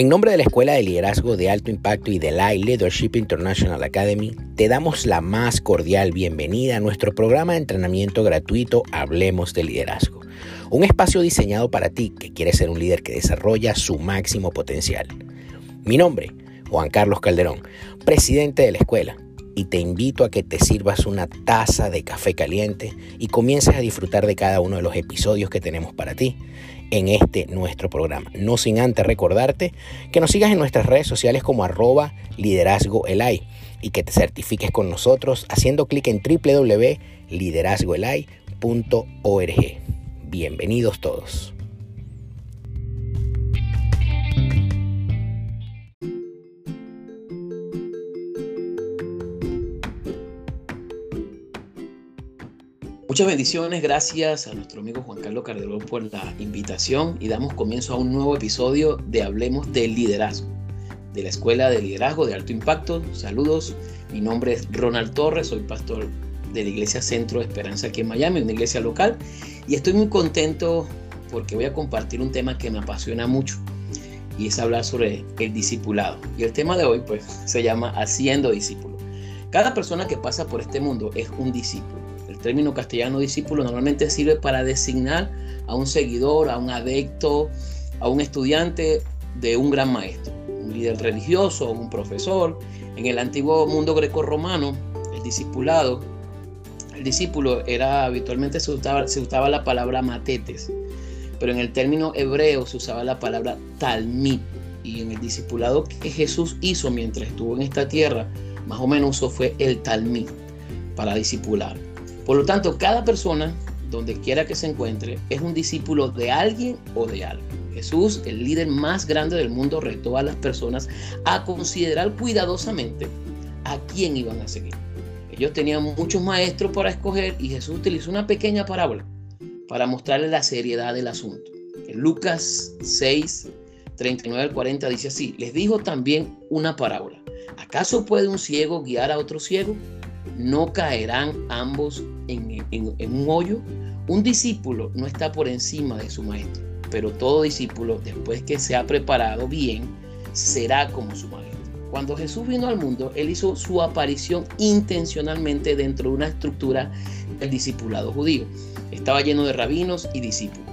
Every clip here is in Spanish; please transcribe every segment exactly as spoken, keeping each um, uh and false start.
En nombre de la Escuela de Liderazgo de Alto Impacto y de la Leadership International Academy, te damos la más cordial bienvenida a nuestro programa de entrenamiento gratuito Hablemos de Liderazgo, un espacio diseñado para ti que quieres ser un líder que desarrolla su máximo potencial. Mi nombre, Juan Carlos Calderón, presidente de la escuela, y te invito a que te sirvas una taza de café caliente y comiences a disfrutar de cada uno de los episodios que tenemos para ti en este nuestro programa. No sin antes recordarte que nos sigas en nuestras redes sociales como arroba liderazgoelai y que te certifiques con nosotros haciendo clic en doble u doble u doble u punto liderazgoelai punto org. Bienvenidos todos. Muchas bendiciones, gracias a nuestro amigo Juan Carlos Calderón por la invitación y damos comienzo a un nuevo episodio de Hablemos de Liderazgo, de la Escuela de Liderazgo de Alto Impacto. Saludos, mi nombre es Ronald Torres, soy pastor de la Iglesia Centro de Esperanza aquí en Miami, una iglesia local, y estoy muy contento porque voy a compartir un tema que me apasiona mucho y es hablar sobre el discipulado. Y el tema de hoy pues se llama Haciendo Discípulo. Cada persona que pasa por este mundo es un discípulo. El término castellano discípulo normalmente sirve para designar a un seguidor, a un adepto, a un estudiante de un gran maestro, un líder religioso, un profesor. En el antiguo mundo grecorromano, el discipulado, el discípulo era habitualmente se usaba, se usaba la palabra matetes, pero en el término hebreo se usaba la palabra talmid. Y en el discipulado que Jesús hizo mientras estuvo en esta tierra, más o menos eso fue el talmid para discipular. Por lo tanto, cada persona, donde quiera que se encuentre, es un discípulo de alguien o de algo. Jesús, el líder más grande del mundo, retó a las personas a considerar cuidadosamente a quién iban a seguir. Ellos tenían muchos maestros para escoger y Jesús utilizó una pequeña parábola para mostrarles la seriedad del asunto. En Lucas seis, treinta y nueve al cuarenta dice así: les dijo también una parábola. ¿Acaso puede un ciego guiar a otro ciego? ¿No caerán ambos en, en, en un hoyo? Un discípulo no está por encima de su maestro, pero todo discípulo, después que se ha preparado bien, será como su maestro. Cuando Jesús vino al mundo, Él hizo su aparición intencionalmente dentro de una estructura del discipulado judío. Estaba lleno de rabinos y discípulos.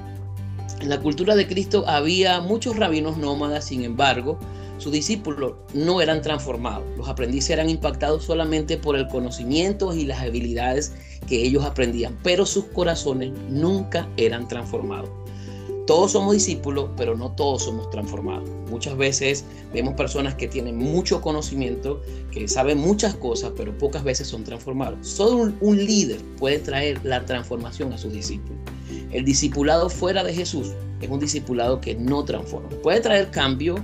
En la cultura de Cristo había muchos rabinos nómadas, sin embargo, sus discípulos no eran transformados. Los aprendices eran impactados solamente por el conocimiento y las habilidades que ellos aprendían, pero sus corazones nunca eran transformados. Todos somos discípulos, pero no todos somos transformados. Muchas veces vemos personas que tienen mucho conocimiento, que saben muchas cosas, pero pocas veces son transformados. Solo un, un líder puede traer la transformación a sus discípulos. El discipulado fuera de Jesús es un discipulado que no transforma. Puede traer cambio,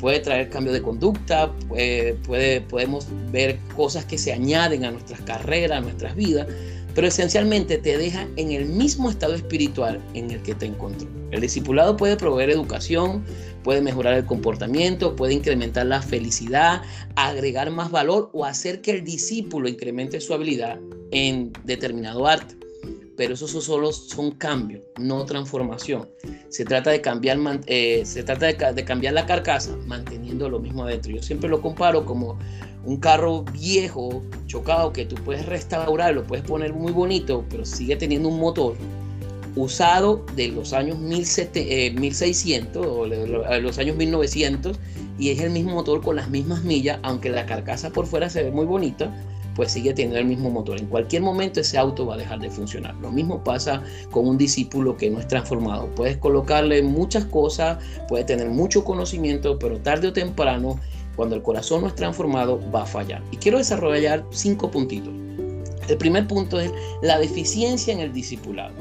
puede traer cambio de conducta, puede, puede, podemos ver cosas que se añaden a nuestras carreras, a nuestras vidas, pero esencialmente te deja en el mismo estado espiritual en el que te encontró. El discipulado puede proveer educación, puede mejorar el comportamiento, puede incrementar la felicidad, agregar más valor o hacer que el discípulo incremente su habilidad en determinado arte. Pero esos solo son cambios, no transformación. Se trata de cambiar, eh, se trata de, de cambiar la carcasa manteniendo lo mismo adentro. Yo siempre lo comparo como un carro viejo, chocado, que tú puedes restaurar, lo puedes poner muy bonito, pero sigue teniendo un motor usado de los años mil seiscientos o de los años mil novecientos y es el mismo motor con las mismas millas, aunque la carcasa por fuera se ve muy bonita, pues sigue teniendo el mismo motor. En cualquier momento ese auto va a dejar de funcionar. Lo mismo pasa con un discípulo que no es transformado. Puedes colocarle muchas cosas, puede tener mucho conocimiento, pero tarde o temprano, cuando el corazón no es transformado, va a fallar. Y quiero desarrollar cinco puntitos. El primer punto es la deficiencia en el discipulado.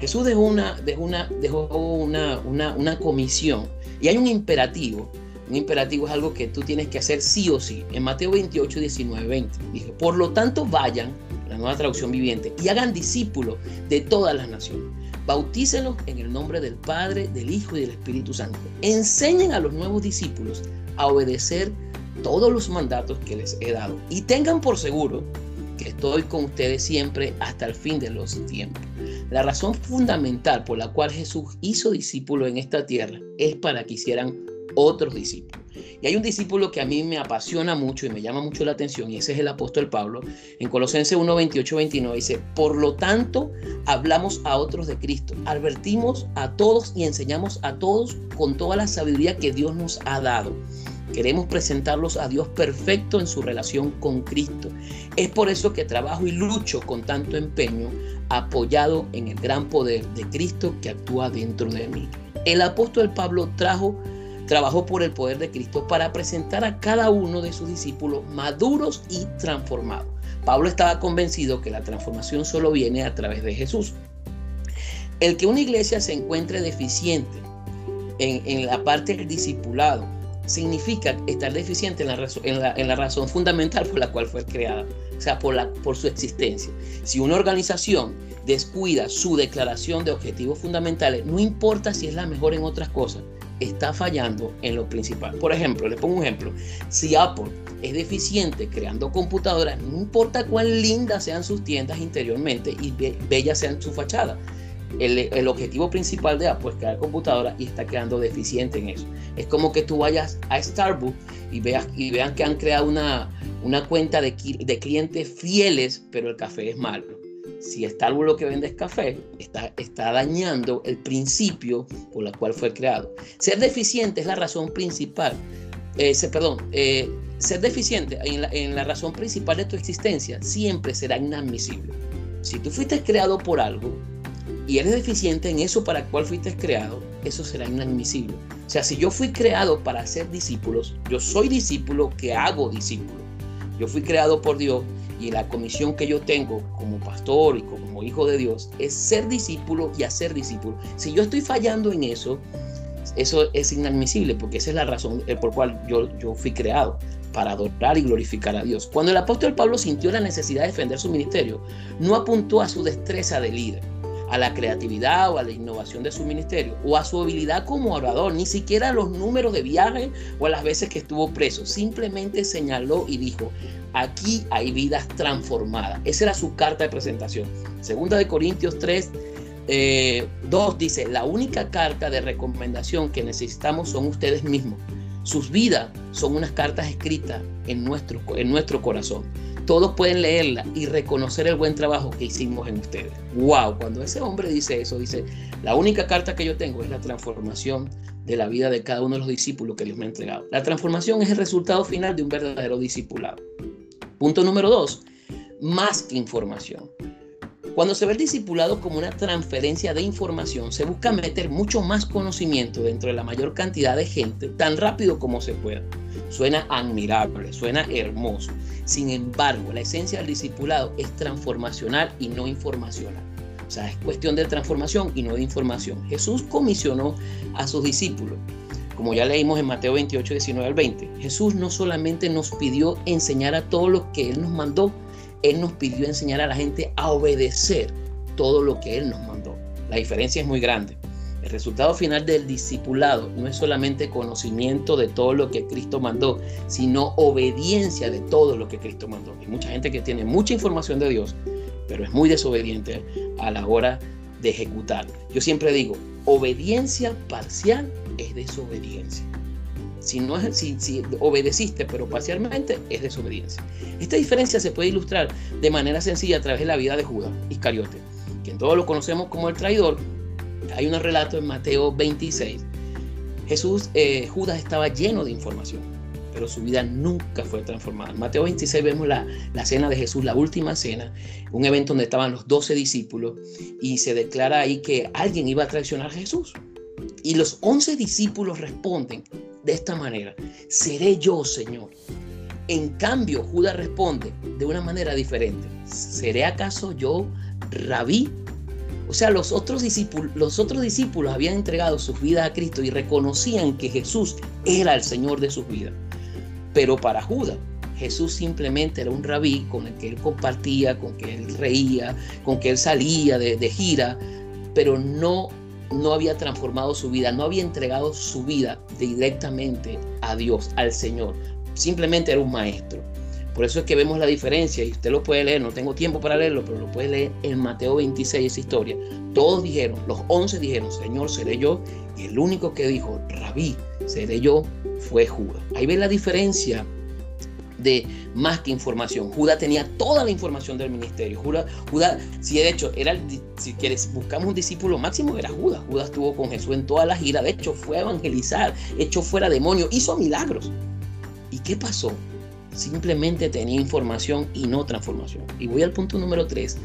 Jesús dejó una, dejó una, dejó una, una, una comisión y hay un imperativo. Un imperativo es algo que tú tienes que hacer sí o sí. En Mateo veintiocho, diecinueve, veinte, dice: por lo tanto vayan, la nueva traducción viviente, y hagan discípulos de todas las naciones. Bautícenlos en el nombre del Padre, del Hijo y del Espíritu Santo. Enseñen a los nuevos discípulos a obedecer todos los mandatos que les he dado. Y tengan por seguro que estoy con ustedes siempre hasta el fin de los tiempos. La razón fundamental por la cual Jesús hizo discípulos en esta tierra es para que hicieran otros discípulos. Y hay un discípulo que a mí me apasiona mucho y me llama mucho la atención, y ese es el apóstol Pablo. En Colosenses uno, veintiocho, veintinueve dice: por lo tanto, hablamos a otros de Cristo, advertimos a todos y enseñamos a todos con toda la sabiduría que Dios nos ha dado. Queremos presentarlos a Dios perfecto en su relación con Cristo. Es por eso que trabajo y lucho con tanto empeño, apoyado en el gran poder de Cristo que actúa dentro de mí. El apóstol Pablo trajo Trabajó por el poder de Cristo para presentar a cada uno de sus discípulos maduros y transformados. Pablo estaba convencido que la transformación solo viene a través de Jesús. El que una iglesia se encuentre deficiente en, en la parte del discipulado significa estar deficiente en la, razo- en, la, en la razón fundamental por la cual fue creada, o sea, por, la, por su existencia. Si una organización descuida su declaración de objetivos fundamentales, no importa si es la mejor en otras cosas, está fallando en lo principal. Por ejemplo, le pongo un ejemplo: si Apple es deficiente creando computadoras, no importa cuán lindas sean sus tiendas interiormente y be- bellas sean sus fachadas, el, el objetivo principal de Apple es crear computadoras y está quedando deficiente en eso. Es como que tú vayas a Starbucks y veas y vean que han creado una, una cuenta de, de clientes fieles, pero el café es malo. Si Starbucks lo que vende es café, está, está dañando el principio por el cual fue creado. Ser deficiente es la razón principal. Eh, se, perdón, eh, ser deficiente en la, en la razón principal de tu existencia siempre será inadmisible. Si tú fuiste creado por algo y eres deficiente en eso para el cual fuiste creado, eso será inadmisible. O sea, si yo fui creado para ser discípulos, yo soy discípulo que hago discípulos. Yo fui creado por Dios, y la comisión que yo tengo como pastor y como hijo de Dios es ser discípulo y hacer discípulo. Si yo estoy fallando en eso, eso es inadmisible, porque esa es la razón por la cual yo, yo fui creado, para adorar y glorificar a Dios. Cuando el apóstol Pablo sintió la necesidad de defender su ministerio, no apuntó a su destreza de líder, a la creatividad o a la innovación de su ministerio, o a su habilidad como orador, ni siquiera a los números de viaje o a las veces que estuvo preso. Simplemente señaló y dijo: aquí hay vidas transformadas. Esa era su carta de presentación. Segunda de Corintios tres, eh, dos dice: la única carta de recomendación que necesitamos son ustedes mismos. Sus vidas son unas cartas escritas en nuestro, en nuestro corazón. Todos pueden leerla y reconocer el buen trabajo que hicimos en ustedes. ¡Wow! Cuando ese hombre dice eso, dice: la única carta que yo tengo es la transformación de la vida de cada uno de los discípulos que Dios me ha entregado. La transformación es el resultado final de un verdadero discipulado. Punto número dos: más que información. Cuando se ve el discipulado como una transferencia de información, se busca meter mucho más conocimiento dentro de la mayor cantidad de gente tan rápido como se pueda. Suena admirable, suena hermoso. Sin embargo, la esencia del discipulado es transformacional y no informacional. O sea, es cuestión de transformación y no de información. Jesús comisionó a sus discípulos, como ya leímos en Mateo veintiocho, diecinueve al veinte. Jesús no solamente nos pidió enseñar a todos los que Él nos mandó, Él nos pidió enseñar a la gente a obedecer todo lo que Él nos mandó. La diferencia es muy grande. El resultado final del discipulado no es solamente conocimiento de todo lo que Cristo mandó, sino obediencia de todo lo que Cristo mandó. Hay mucha gente que tiene mucha información de Dios, pero es muy desobediente a la hora de ejecutar. Yo siempre digo, obediencia parcial es desobediencia. Si, no es, si, si obedeciste pero parcialmente, es desobediencia. Esta diferencia se puede ilustrar de manera sencilla a través de la vida de Judas Iscariote, quien todos lo conocemos como el traidor. Hay un relato en Mateo veintiséis. Jesús, eh, Judas estaba lleno de información, pero su vida nunca fue transformada. En Mateo veintiséis vemos la, la cena de Jesús, la última cena, un evento donde estaban los doce discípulos, y se declara ahí que alguien iba a traicionar a Jesús. Y los once discípulos responden de esta manera: seré yo, Señor. En cambio, Judas responde de una manera diferente: ¿seré acaso yo, Rabí? O sea, los otros discípulos, los otros discípulos habían entregado sus vidas a Cristo y reconocían que Jesús era el Señor de sus vidas. Pero para Judas, Jesús simplemente era un rabí con el que él compartía, con que él reía, con que él salía de, de gira, pero no no había transformado su vida, no había entregado su vida directamente a Dios, al Señor. Simplemente era un maestro. Por eso es que vemos la diferencia, y usted lo puede leer, no tengo tiempo para leerlo, pero lo puede leer en Mateo veintiséis, esa historia. Todos dijeron, los once dijeron, Señor, seré yo, y el único que dijo, Rabí, seré yo, fue Judas. Ahí ves la diferencia de más que información. Judas tenía toda la información del ministerio. Judas, Judas si de hecho, era el, si quieres, buscamos un discípulo máximo, era Judas. Judas estuvo con Jesús en toda la gira. De hecho, fue a evangelizar, echó fuera demonios, hizo milagros. ¿Y qué pasó? Simplemente tenía información y no transformación. Y voy al punto número tres,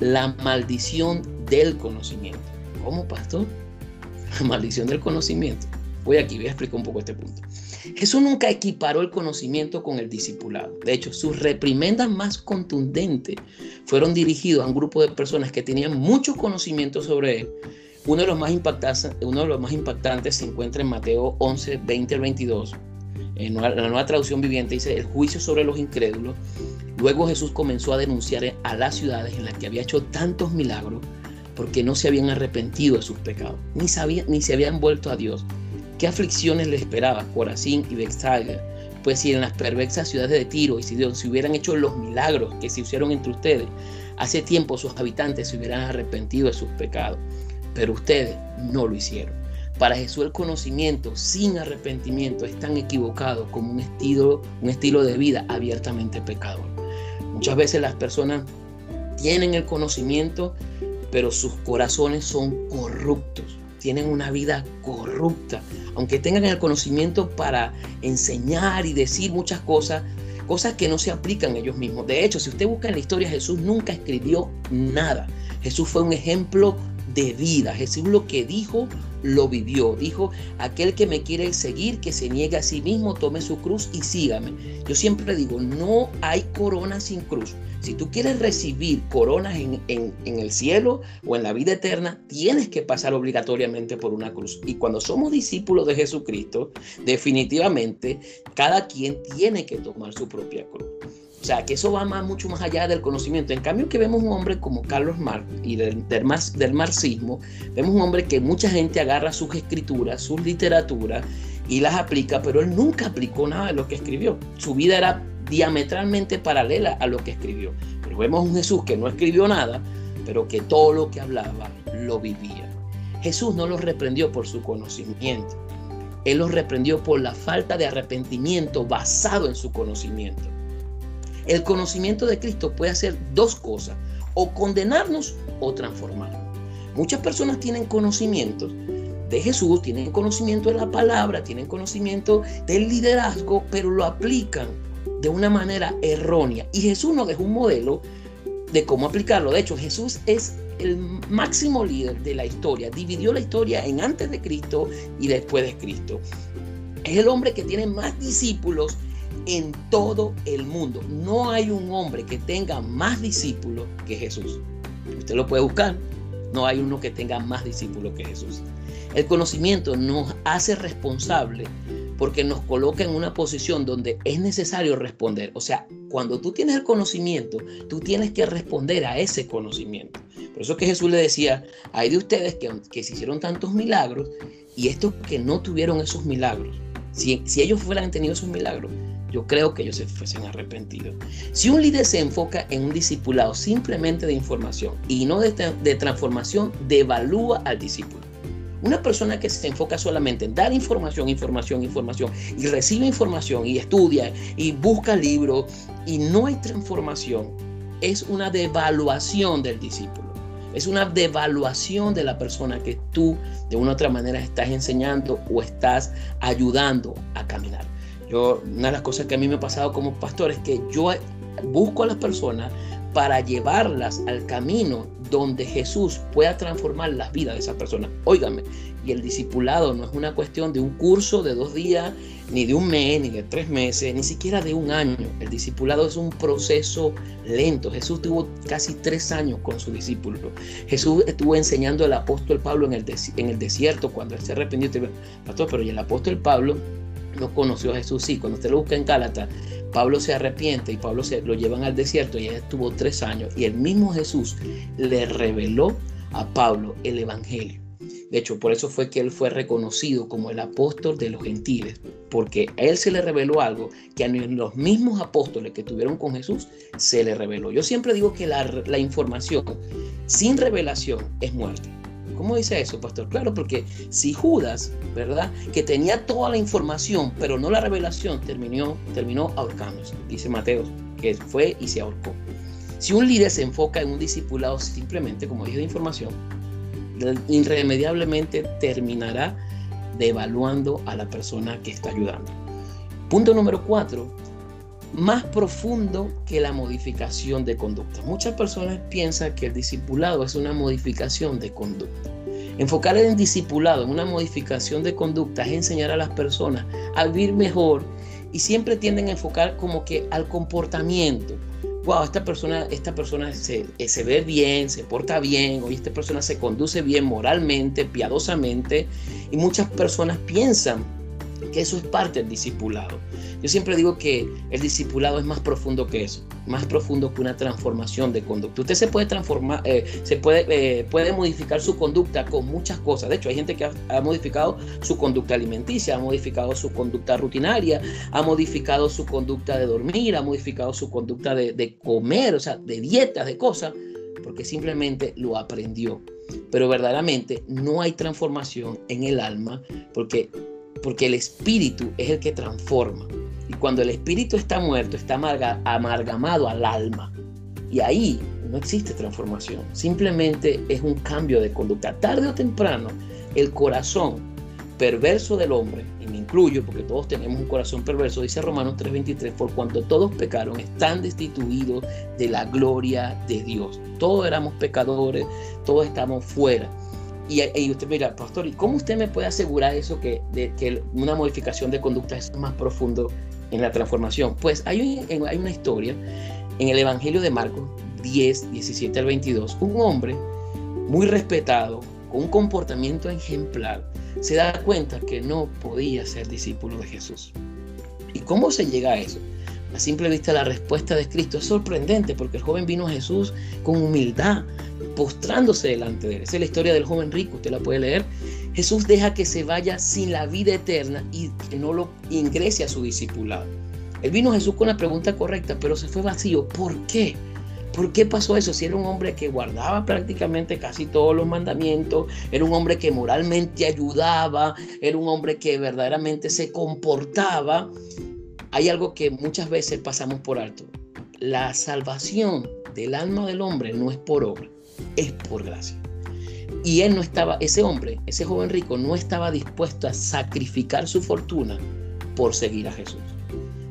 la maldición del conocimiento. ¿Cómo, pastor? La maldición del conocimiento. Voy aquí, voy a explicar un poco este punto. Jesús nunca equiparó el conocimiento con el discipulado. De hecho, sus reprimendas más contundentes fueron dirigidas a un grupo de personas que tenían mucho conocimiento sobre él. Uno de los más impactantes, uno de los más impactantes se encuentra en Mateo once, veinte al veintidós. En la Nueva Traducción Viviente dice: el juicio sobre los incrédulos. Luego Jesús comenzó a denunciar a las ciudades en las que había hecho tantos milagros porque no se habían arrepentido de sus pecados, ni, sabían, ni se habían vuelto a Dios. ¿Qué aflicciones le esperaba Corazín y Bethsaida? Pues si en las perversas ciudades de Tiro y Sidón se hubieran hecho los milagros que se hicieron entre ustedes, hace tiempo sus habitantes se hubieran arrepentido de sus pecados, pero ustedes no lo hicieron. Para Jesús el conocimiento sin arrepentimiento es tan equivocado como un estilo, un estilo de vida abiertamente pecador. Muchas veces las personas tienen el conocimiento, pero sus corazones son corruptos. Tienen una vida corrupta, aunque tengan el conocimiento para enseñar y decir muchas cosas, cosas que no se aplican ellos mismos. De hecho, si usted busca en la historia, Jesús nunca escribió nada. Jesús fue un ejemplo de vida. Jesús lo que dijo, lo vivió. Dijo: aquel que me quiere seguir, que se niegue a sí mismo, tome su cruz y sígame. Yo siempre digo, no hay corona sin cruz. Si tú quieres recibir coronas en, en, en el cielo o en la vida eterna, tienes que pasar obligatoriamente por una cruz. Y cuando somos discípulos de Jesucristo, definitivamente cada quien tiene que tomar su propia cruz. O sea, que eso va más, mucho más allá del conocimiento. En cambio, que vemos un hombre como Carlos Marx y del, del, marx, del marxismo, vemos un hombre que mucha gente agarra sus escrituras, sus literaturas y las aplica, pero él nunca aplicó nada de lo que escribió. Su vida era diametralmente paralela a lo que escribió. Pero vemos un Jesús que no escribió nada, pero que todo lo que hablaba lo vivía. Jesús no los reprendió por su conocimiento. Él los reprendió por la falta de arrepentimiento basado en su conocimiento. El conocimiento de Cristo puede hacer dos cosas: o condenarnos o transformarnos. Muchas personas tienen conocimientos de Jesús, tienen conocimiento de la palabra, tienen conocimiento del liderazgo, pero lo aplican de una manera errónea. Y Jesús nos dejó un modelo de cómo aplicarlo. De hecho, Jesús es el máximo líder de la historia. Dividió la historia en antes de Cristo y después de Cristo. Es el hombre que tiene más discípulos en todo el mundo. No hay un hombre que tenga más discípulos que Jesús. Usted lo puede buscar. No hay uno que tenga más discípulos que Jesús. El conocimiento nos hace responsables porque nos coloca en una posición donde es necesario responder. O sea, cuando tú tienes el conocimiento, tú tienes que responder a ese conocimiento. Por eso es que Jesús le decía: hay de ustedes que, que se hicieron tantos milagros y estos que no tuvieron esos milagros. Si, si ellos hubieran tenido esos milagros, yo creo que ellos se fuesen arrepentidos. Si un líder se enfoca en un discipulado simplemente de información y no de, de transformación, devalúa al discípulo. Una persona que se enfoca solamente en dar información, información, información, y recibe información, y estudia, y busca libros, y no hay transformación, es una devaluación del discípulo. Es una devaluación de la persona que tú, de una u otra manera, estás enseñando o estás ayudando a caminar. Yo, una de las cosas que a mí me ha pasado como pastor es que yo busco a las personas para llevarlas al camino donde Jesús pueda transformar las vidas de esas personas. Óigame, y el discipulado no es una cuestión de un curso de dos días, ni de un mes, ni de tres meses, ni siquiera de un año. El discipulado es un proceso lento. Jesús tuvo casi tres años con su discípulo. Jesús estuvo enseñando al apóstol Pablo en el, des- en el desierto cuando él se arrepintió. Te dijo: pastor, pero y el apóstol Pablo no conoció a Jesús. Sí, cuando usted lo busca en Gálatas, Pablo se arrepiente y Pablo se lo llevan al desierto y él estuvo tres años y el mismo Jesús le reveló a Pablo el evangelio. De hecho, por eso fue que él fue reconocido como el apóstol de los gentiles, porque a él se le reveló algo que a los mismos apóstoles que estuvieron con Jesús se le reveló. Yo siempre digo que la, la información sin revelación es muerte. ¿Cómo dice eso, pastor? Claro, porque si Judas, ¿verdad?, que tenía toda la información, pero no la revelación, terminó, terminó ahorcándose, dice Mateo, que fue y se ahorcó. Si un líder se enfoca en un discipulado simplemente, como dijo, de información, irremediablemente terminará devaluando a la persona que está ayudando. Punto número cuatro, más profundo que la modificación de conducta. Muchas personas piensan que el discipulado es una modificación de conducta. Enfocar en discipulado, en una modificación de conducta, es enseñar a las personas a vivir mejor, y siempre tienden a enfocar como que al comportamiento. Wow, esta persona, esta persona se, se ve bien, se porta bien, o esta persona se conduce bien moralmente, piadosamente, y muchas personas piensan que eso es parte del discipulado. Yo siempre digo que el discipulado es más profundo que eso, más profundo que una transformación de conducta. Usted se puede transformar, eh, se puede, eh, puede modificar su conducta con muchas cosas. De hecho, hay gente que ha, ha modificado su conducta alimenticia, ha modificado su conducta rutinaria, ha modificado su conducta de dormir, ha modificado su conducta de, de comer, o sea, de dietas, de cosas, porque simplemente lo aprendió. Pero verdaderamente no hay transformación en el alma, porque Porque el espíritu es el que transforma. Y cuando el espíritu está muerto, está amarga, amalgamado al alma. Y ahí no existe transformación. Simplemente es un cambio de conducta. Tarde o temprano, el corazón perverso del hombre, y me incluyo porque todos tenemos un corazón perverso, dice Romanos tres veintitrés, por cuanto todos pecaron, están destituidos de la gloria de Dios. Todos éramos pecadores, todos estamos fuera. Y usted mira, pastor, ¿y cómo usted me puede asegurar eso, que, de, que una modificación de conducta es más profundo en la transformación? Pues hay, un, hay una historia en el Evangelio de Marcos diez, diecisiete al veintidós. Un hombre muy respetado, con un comportamiento ejemplar, se da cuenta que no podía ser discípulo de Jesús. ¿Y cómo se llega a eso? A simple vista, la respuesta de Cristo es sorprendente, porque el joven vino a Jesús con humildad, postrándose delante de él. Esa es la historia del joven rico, usted la puede leer. Jesús deja que se vaya sin la vida eterna y que no lo ingrese a su discipulado. Él vino a Jesús con la pregunta correcta, pero se fue vacío. ¿Por qué? ¿Por qué pasó eso? Si era un hombre que guardaba prácticamente casi todos los mandamientos, era un hombre que moralmente ayudaba, era un hombre que verdaderamente se comportaba. Hay algo que muchas veces pasamos por alto. La salvación del alma del hombre no es por obra, es por gracia. Y él no estaba, ese hombre, ese joven rico, no estaba dispuesto a sacrificar su fortuna por seguir a Jesús.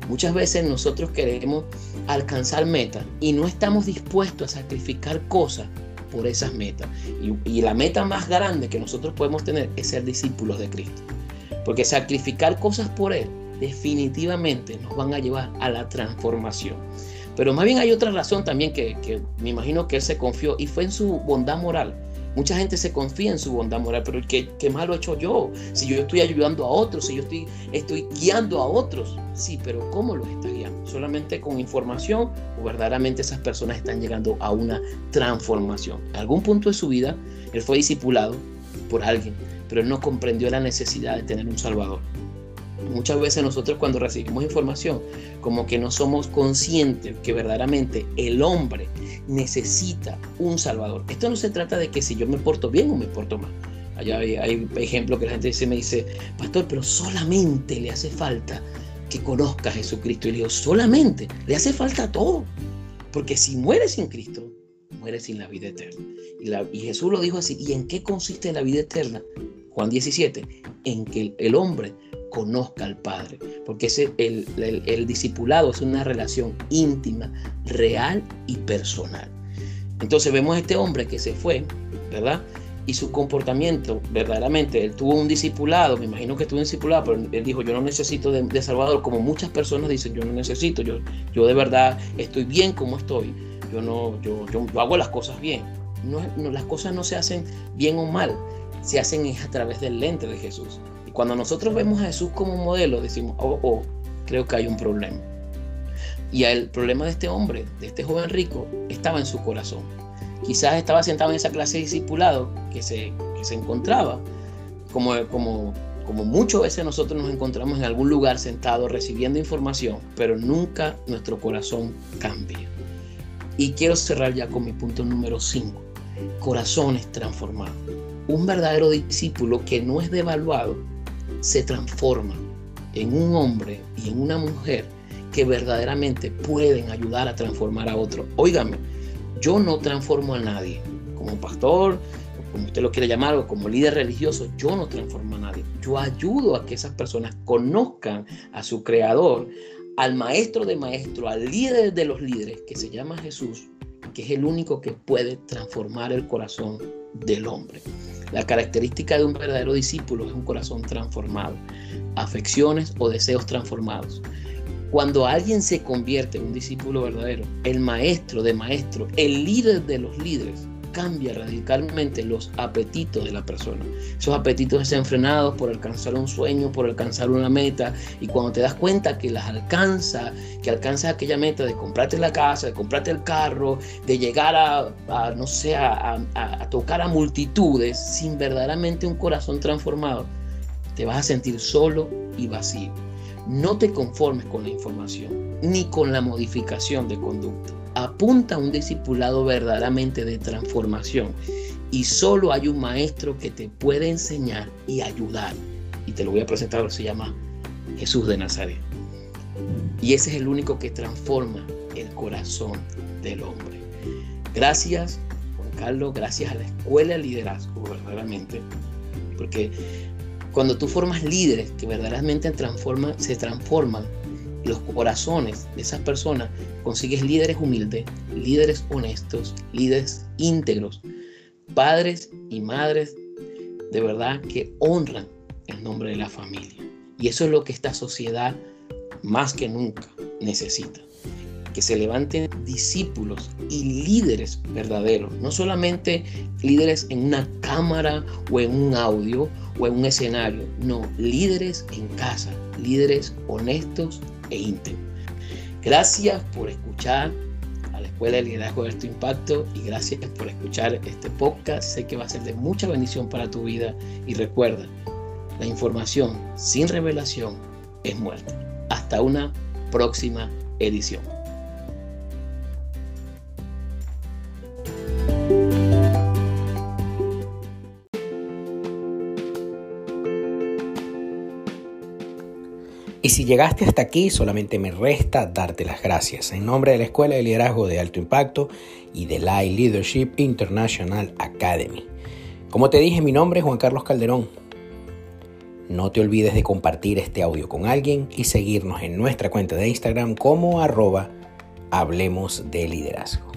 Muchas veces nosotros queremos alcanzar metas y no estamos dispuestos a sacrificar cosas por esas metas. Y, y la meta más grande que nosotros podemos tener es ser discípulos de Cristo. Porque sacrificar cosas por él definitivamente nos van a llevar a la transformación. Pero más bien hay otra razón también que, que me imagino que él se confió, y fue en su bondad moral. Mucha gente se confía en su bondad moral, pero ¿qué, qué mal lo he hecho yo? Si yo estoy ayudando a otros, si yo estoy, estoy guiando a otros. Sí, pero ¿cómo los está guiando? ¿Solamente con información o verdaderamente esas personas están llegando a una transformación? En algún punto de su vida, él fue discipulado por alguien, pero él no comprendió la necesidad de tener un salvador. Muchas veces nosotros, cuando recibimos información, como que no somos conscientes que verdaderamente el hombre necesita un salvador. Esto no se trata de que si yo me porto bien o me porto mal. Allá hay, hay ejemplos que la gente dice, me dice, pastor, pero solamente le hace falta que conozca a Jesucristo. Y le digo, solamente, le hace falta todo. Porque si muere sin Cristo, muere sin la vida eterna. Y, la, y Jesús lo dijo así. ¿Y en qué consiste la vida eterna? Juan diecisiete, en que el, el hombre conozca al Padre, porque ese, el, el, el discipulado es una relación íntima, real y personal. Entonces vemos a este hombre que se fue, ¿verdad? Y su comportamiento, verdaderamente, él tuvo un discipulado, me imagino que tuvo un discipulado, pero él dijo, yo no necesito de, de Salvador, como muchas personas dicen, yo no necesito, yo, yo de verdad estoy bien como estoy, yo no, yo, yo, yo hago las cosas bien. No, no, las cosas no se hacen bien o mal, se hacen a través del lente de Jesús. Cuando nosotros vemos a Jesús como modelo, decimos, oh, oh, creo que hay un problema. Y el problema de este hombre, de este joven rico, estaba en su corazón. Quizás estaba sentado en esa clase de discipulado que se, que se encontraba, como, como, como muchas veces nosotros nos encontramos en algún lugar sentados recibiendo información, pero nunca nuestro corazón cambia. Y quiero cerrar ya con mi punto número cinco, corazones transformados. Un verdadero discípulo que no es devaluado se transforma en un hombre y en una mujer que verdaderamente pueden ayudar a transformar a otro. Óigame, yo no transformo a nadie, como pastor, como usted lo quiere llamar, o como líder religioso, yo no transformo a nadie. Yo ayudo a que esas personas conozcan a su creador, al maestro de maestros, al líder de los líderes, que se llama Jesús, que es el único que puede transformar el corazón del hombre. La característica de un verdadero discípulo es un corazón transformado, afecciones o deseos transformados. Cuando alguien se convierte en un discípulo verdadero, el maestro de maestros, el líder de los líderes, cambia radicalmente los apetitos de la persona. Esos apetitos desenfrenados por alcanzar un sueño, por alcanzar una meta, y cuando te das cuenta que las alcanza, que alcanzas aquella meta de comprarte la casa, de comprarte el carro, de llegar a, a no sé, a, a, a tocar a multitudes, sin verdaderamente un corazón transformado, te vas a sentir solo y vacío. No te conformes con la información, ni con la modificación de conducta. Apunta a un discipulado verdaderamente de transformación, y solo hay un maestro que te puede enseñar y ayudar, y te lo voy a presentar, se llama Jesús de Nazaret, y ese es el único que transforma el corazón del hombre. Gracias, Juan Carlos, gracias a la Escuela de Liderazgo, verdaderamente, porque cuando tú formas líderes que verdaderamente transforman, se transforman los corazones de esas personas, consigues líderes humildes, líderes honestos, líderes íntegros, padres y madres de verdad que honran el nombre de la familia. Y eso es lo que esta sociedad más que nunca necesita. Que se levanten discípulos y líderes verdaderos, no solamente líderes en una cámara o en un audio o en un escenario, no, líderes en casa, líderes honestos e íntegros. Gracias por escuchar a la Escuela de Liderazgo de Alto Impacto y gracias por escuchar este podcast. Sé que va a ser de mucha bendición para tu vida y recuerda, la información sin revelación es muerte. Hasta una próxima edición. Y si llegaste hasta aquí, solamente me resta darte las gracias. En nombre de la Escuela de Liderazgo de Alto Impacto y de la Leadership International Academy. Como te dije, mi nombre es Juan Carlos Calderón. No te olvides de compartir este audio con alguien y seguirnos en nuestra cuenta de Instagram como arroba Hablemos de Liderazgo.